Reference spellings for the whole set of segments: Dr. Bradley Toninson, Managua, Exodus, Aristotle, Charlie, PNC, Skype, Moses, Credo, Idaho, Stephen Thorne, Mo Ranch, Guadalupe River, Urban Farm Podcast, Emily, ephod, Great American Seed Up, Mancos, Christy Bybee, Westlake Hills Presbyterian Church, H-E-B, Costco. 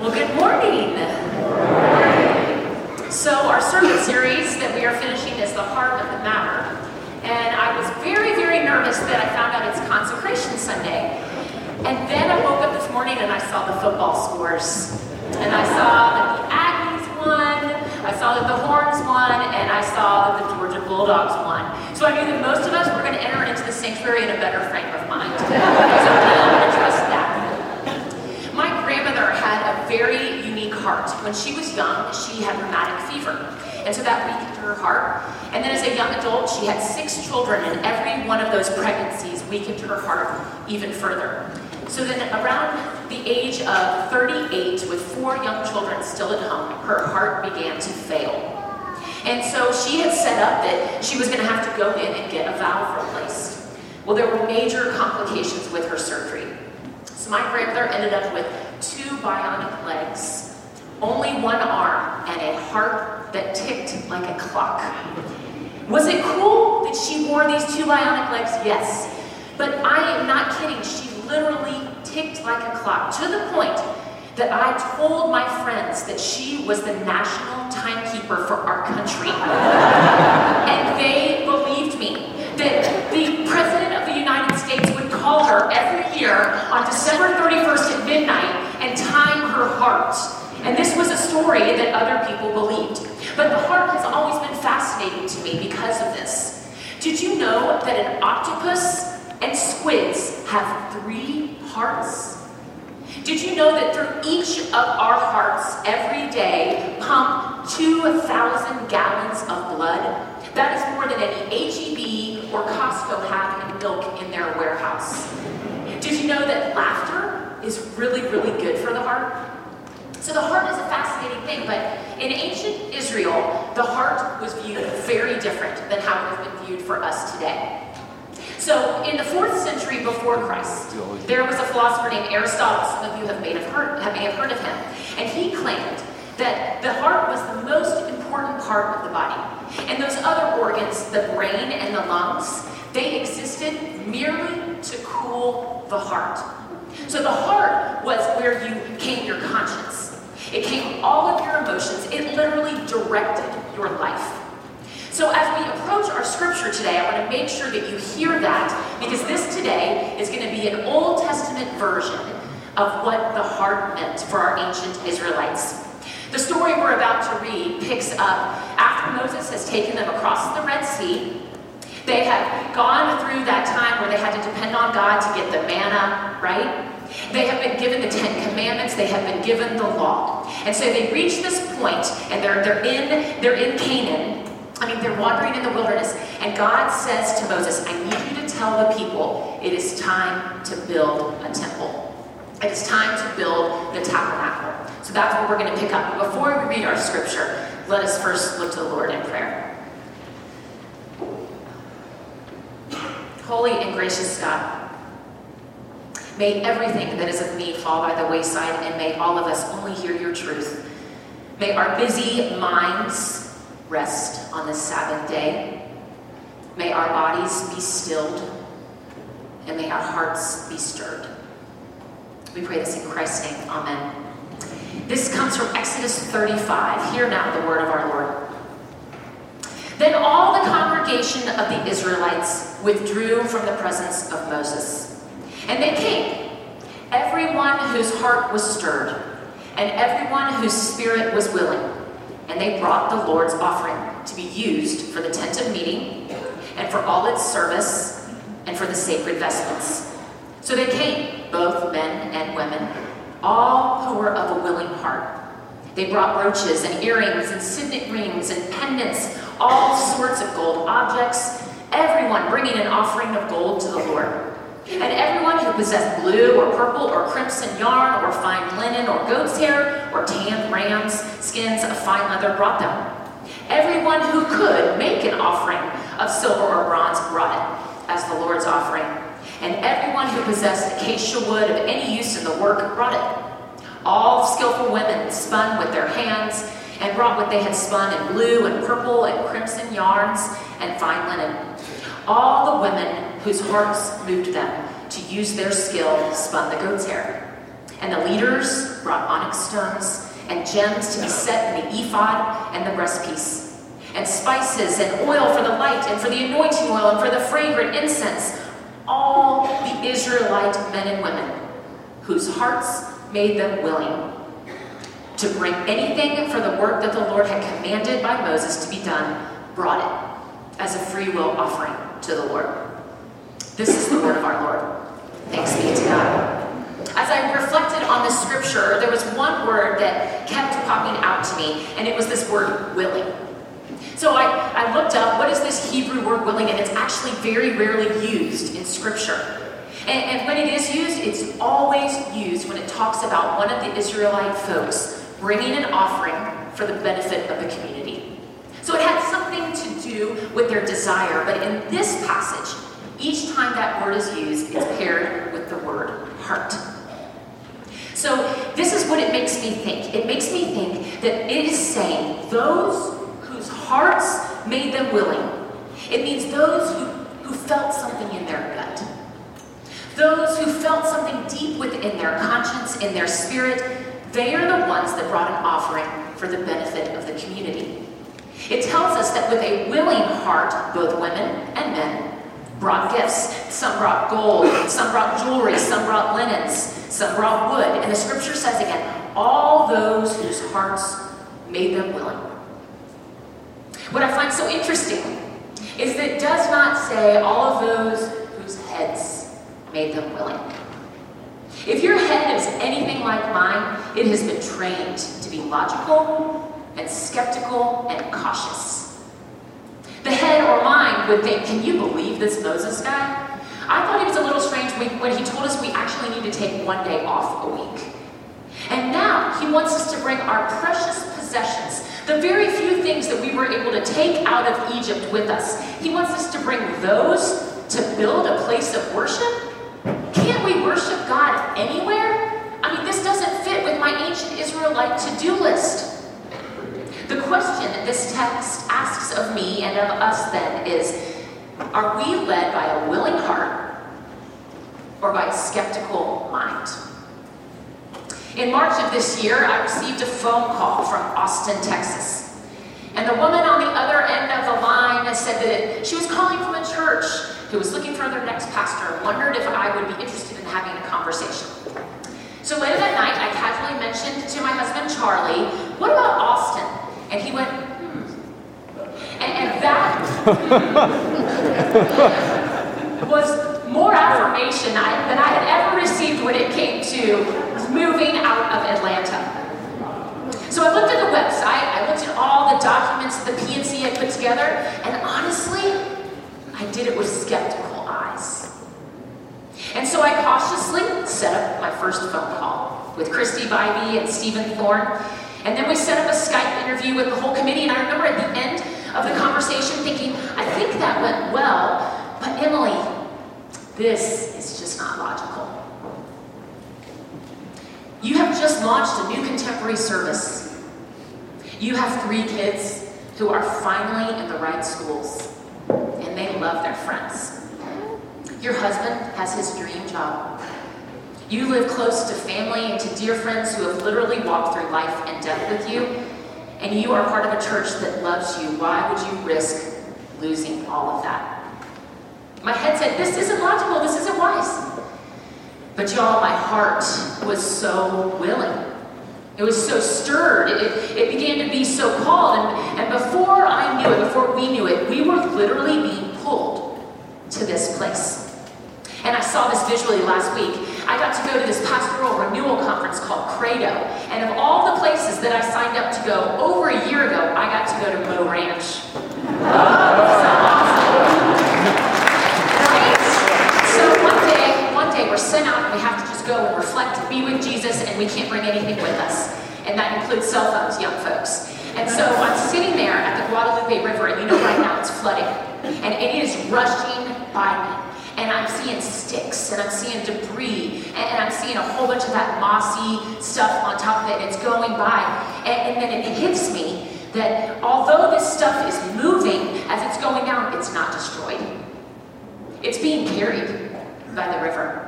Well, good morning. Good morning. So our sermon series that we are finishing is The Heart of the Matter. And I was very, very nervous that I found out it's Consecration Sunday. And then I woke up this morning and I saw the football scores. And I saw that the Aggies won, I saw that the Horns won, and I saw that the Georgia Bulldogs won. So I knew that most of us were going to enter into the sanctuary in a better frame of mind. So I'm going to trust that. My grandmother had a very unique heart. When she was young, she had rheumatic fever, and so that weakened her heart. And then as a young adult, she had 6 children, and every one of those pregnancies weakened her heart even further. So then around the age of 38, with 4 young children still at home, her heart began to fail. And so she had set up that she was going to have to go in and get a valve replaced. Well, there were major complications with her surgery. So my grandmother ended up with 2 bionic legs, only 1 arm, and a heart that ticked like a clock. Was it cool that she wore these 2 bionic legs? Yes. But I am not kidding. She literally ticked like a clock, to the point that I told my friends that she was the national timekeeper for our country. And they believed me, that the President of the United States would call her every year on December 31st at midnight and time her heart. And this was a story that other people believed. But the heart has always been fascinating to me because of this. Did you know that an octopus and squids have 3 hearts? Did you know that through each of our hearts every day pump 2,000 gallons of blood? That is more than any H-E-B or Costco have in milk in their warehouse. Did you know that laughter is really, really good for the heart? So the heart is a fascinating thing, but in ancient Israel, the heart was viewed very different than how it has been viewed for us today. So in the 4th century before Christ, there was a philosopher named Aristotle. Some of you may have heard of him. And he claimed that the heart was the most important part of the body. And those other organs, the brain and the lungs, they existed merely to cool the heart. So the heart was where you came your conscience. It came all of your emotions. It literally directed your life. So as we approach our scripture today, I want to make sure that you hear that, because this today is going to be an Old Testament version of what the heart meant for our ancient Israelites. The story we're about to read picks up after Moses has taken them across the Red Sea. They have gone through that time where they had to depend on God to get the manna, right? They have been given the 10 commandments. They have been given the law. And so they reach this point, and they're in Canaan. They're wandering in the wilderness, and God says to Moses, I need you to tell the people it is time to build a temple. It is time to build the tabernacle. So that's what we're going to pick up. But before we read our scripture, let us first look to the Lord in prayer. Holy and gracious God, may everything that is of me fall by the wayside, and may all of us only hear your truth. May our busy minds rest on the Sabbath day. May our bodies be stilled, and may our hearts be stirred. We pray this in Christ's name. Amen. This comes from Exodus 35. Hear now the word of our Lord. Then all the congregation of the Israelites withdrew from the presence of Moses. And they came, everyone whose heart was stirred, and everyone whose spirit was willing. And they brought the Lord's offering to be used for the tent of meeting and for all its service and for the sacred vestments. So they came, both men and women, all who were of a willing heart. They brought brooches and earrings and signet rings and pendants, all sorts of gold objects, everyone bringing an offering of gold to the Lord. And everyone who possessed blue or purple or crimson yarn or fine linen or goat's hair or tanned ram's skins of fine leather brought them. Everyone who could make an offering of silver or bronze brought it as the Lord's offering. And everyone who possessed acacia wood of any use in the work brought it. All skillful women spun with their hands and brought what they had spun in blue and purple and crimson yarns and fine linen. All the women whose hearts moved them to use their skill spun the goat's hair. And the leaders brought onyx stones and gems to be set in the ephod and the breastpiece, and spices and oil for the light and for the anointing oil and for the fragrant incense, all the Israelite men and women whose hearts made them willing to bring anything for the work that the Lord had commanded by Moses to be done, brought it as a free will offering to the Lord. This is the word of our Lord. Thanks be to God. As I reflected on the scripture, there was one word that kept popping out to me, and it was this word, willing. So I looked up, what is this Hebrew word willing? And it's actually very rarely used in scripture. And when it is used, it's always used when it talks about one of the Israelite folks bringing an offering for the benefit of the community. So it had something to do with their desire, but in this passage, each time that word is used, it's paired with the word heart. So this is what it makes me think. It makes me think that it is saying those whose hearts made them willing. It means those who felt something in their gut. Those who felt something deep within their conscience, in their spirit, they are the ones that brought an offering for the benefit of the community. It tells us that with a willing heart, both women and men brought gifts. Some brought gold, some brought jewelry, some brought linens, some brought wood. And the scripture says again, all those whose hearts made them willing. What I find so interesting is that it does not say all of those whose heads made them willing. If your head is anything like mine, it has been trained to be logical and skeptical and cautious. The head or mind would think, can you believe this Moses guy? I thought it was a little strange when he told us we actually need to take one day off a week. And now he wants us to bring our precious possessions, the very few things that we were able to take out of Egypt with us. He wants us to bring those to build a place of worship. Can't we worship God anywhere? I mean, this doesn't fit with my ancient Israelite to-do list. The question this text asks of me and of us then is, are we led by a willing heart or by a skeptical mind? In March of this year, I received a phone call from Austin, Texas. And the woman on the other end of the line said that she was calling from a church who was looking for their next pastor and wondered if I would be interested in having a conversation. So later that night, I casually mentioned to my husband, Charlie, what about Austin? And he went, And that was more affirmation than I had ever received when it came to moving out of Atlanta. So I looked at the website, I looked at all the documents that the PNC had put together, and honestly, I did it with skeptical eyes. And so I cautiously set up my first phone call with Christy Bybee and Stephen Thorne, and then we set up a Skype interview with the whole committee, and I remember at the end of the conversation thinking, I think that went well, but Emily, this is just not logical. You have just launched a new contemporary service. You have 3 kids who are finally in the right schools, and they love their friends. Your husband has his dream job. You live close to family and to dear friends who have literally walked through life and death with you, and you are part of a church that loves you. Why would you risk losing all of that? My head said, this isn't logical, this isn't wise. But y'all, my heart was so willing. It was so stirred. It began to be so called. And before I knew it, before we knew it, we were literally being pulled to this place. And I saw this visually last week. I got to go to this pastoral renewal conference called Credo. And of all the places that I signed up to go over a year ago, I got to go to Mo Ranch. We're sent out and we have to just go and reflect, be with Jesus, and we can't bring anything with us. And that includes cell phones, young folks. And so I'm sitting there at the Guadalupe River, and you know right now it's flooding. And it is rushing by me. And I'm seeing sticks, and I'm seeing debris, and I'm seeing a whole bunch of that mossy stuff on top of it, and it's going by. And then it hits me that although this stuff is moving as it's going down, it's not destroyed. It's being carried by the river.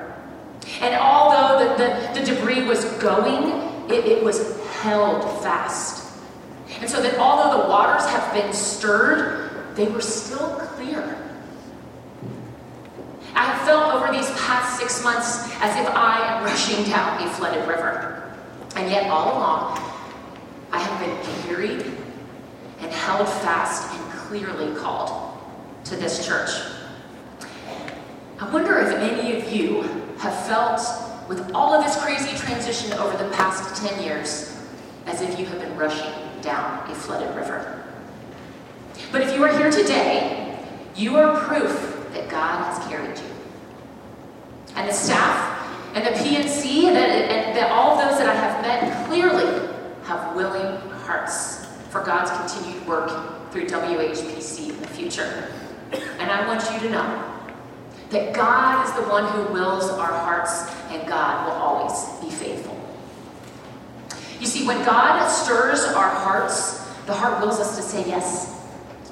And although the debris was going, it was held fast. And so that although the waters have been stirred, they were still clear. I have felt over these past 6 months as if I am rushing down a flooded river. And yet all along, I have been carried and held fast and clearly called to this church. I wonder if any of you have felt with all of this crazy transition over the past 10 years as if you have been rushing down a flooded river. But if you are here today, you are proof that God has carried you. And the staff and the PNC and all those that I have met clearly have willing hearts for God's continued work through WHPC in the future. And I want you to know that God is the one who wills our hearts, and God will always be faithful. You see, when God stirs our hearts, the heart wills us to say yes,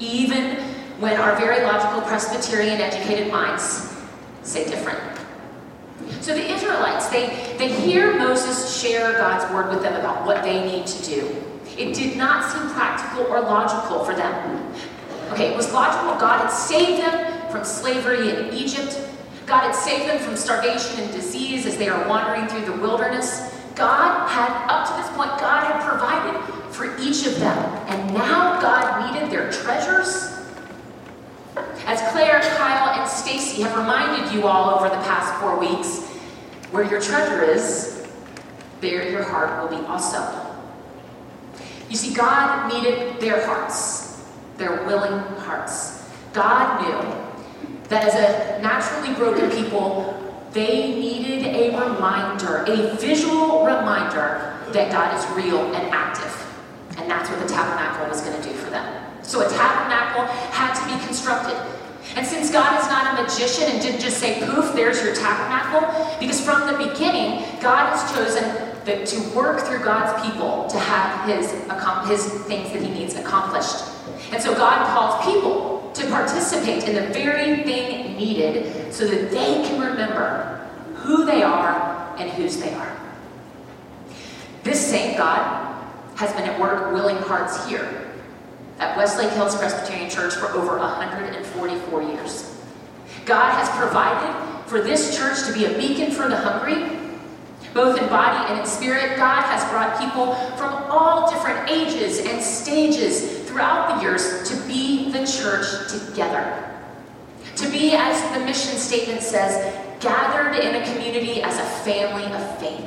even when our very logical Presbyterian educated minds say different. So the Israelites, they hear Moses share God's word with them about what they need to do. It did not seem practical or logical for them. Okay, it was logical. God had saved them from slavery in Egypt. God had saved them from starvation and disease as they are wandering through the wilderness. God had, up to this point, God had provided for each of them. And now God needed their treasures. As Claire, Kyle, and Stacy have reminded you all over the past 4 weeks, where your treasure is, there your heart will be also. You see, God needed their hearts, their willing hearts. God knew that as a naturally broken people, they needed a reminder, a visual reminder that God is real and active. And that's what the tabernacle was going to do for them. So a tabernacle had to be constructed. And since God is not a magician and didn't just say, poof, there's your tabernacle, because from the beginning, God has chosen to work through God's people to have his things that he needs accomplished. And so God calls people to participate in the very thing needed so that they can remember who they are and whose they are. This same God has been at work willing hearts here at Westlake Hills Presbyterian Church for over 144 years. God has provided for this church to be a beacon for the hungry, both in body and in spirit. God has brought people from all different ages and stages throughout the years to be the church together. To be, as the mission statement says, gathered in a community as a family of faith.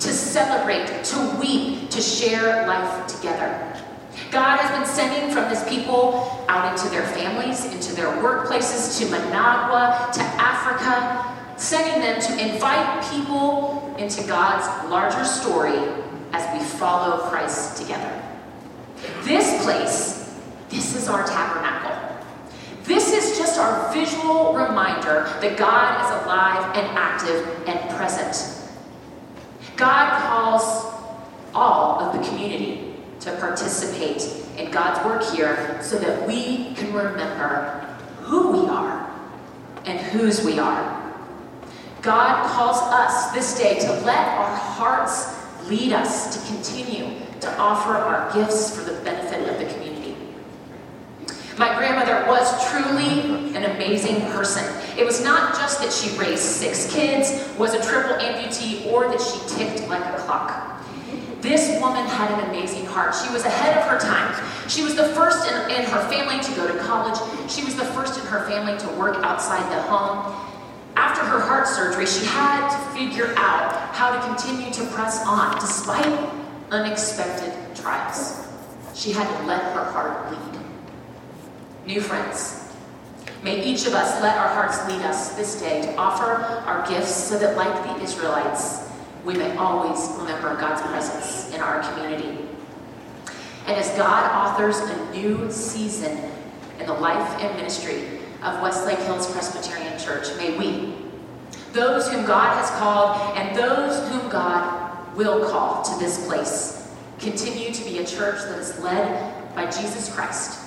To celebrate, to weep, to share life together. God has been sending from his people out into their families, into their workplaces, to Managua, to Africa, sending them to invite people into God's larger story as we follow Christ together. This place, this is our tabernacle. This is just our visual reminder that God is alive and active and present. God calls all of the community to participate in God's work here so that we can remember who we are and whose we are. God calls us this day to let our hearts lead us to continue to offer our gifts for the benefit of the community. My grandmother was truly an amazing person. It was not just that she raised 6 kids, was a triple amputee, or that she ticked like a clock. This woman had an amazing heart. She was ahead of her time. She was the first in her family to go to college. She was the first in her family to work outside the home. After her heart surgery, she had to figure out how to continue to press on despite unexpected trials. She had to let her heart lead. New friends, may each of us let our hearts lead us this day to offer our gifts so that, like the Israelites, we may always remember God's presence in our community. And as God authors a new season in the life and ministry of Westlake Hills Presbyterian Church, may we, those whom God has called and those whom God will call to this place, continue to be a church that is led by Jesus Christ,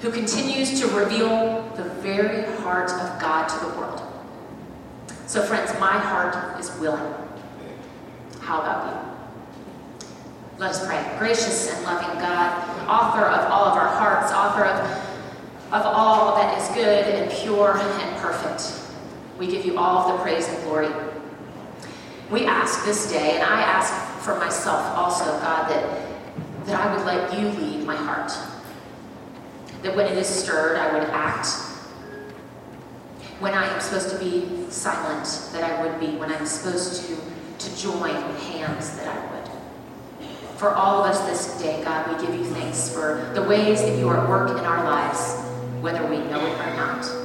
who continues to reveal the very heart of God to the world. So friends, my heart is willing. How about you? Let us pray. Gracious and loving God, author of all of our hearts, author of all that is good and pure and perfect, we give you all of the praise and glory. We ask this day, and I ask for myself also, God, that I would let you lead my heart, that when it is stirred, I would act. When I am supposed to be silent, that I would be. When I'm supposed to join hands, that I would. For all of us this day, God, we give you thanks for the ways that you are at work in our lives, whether we know it or not.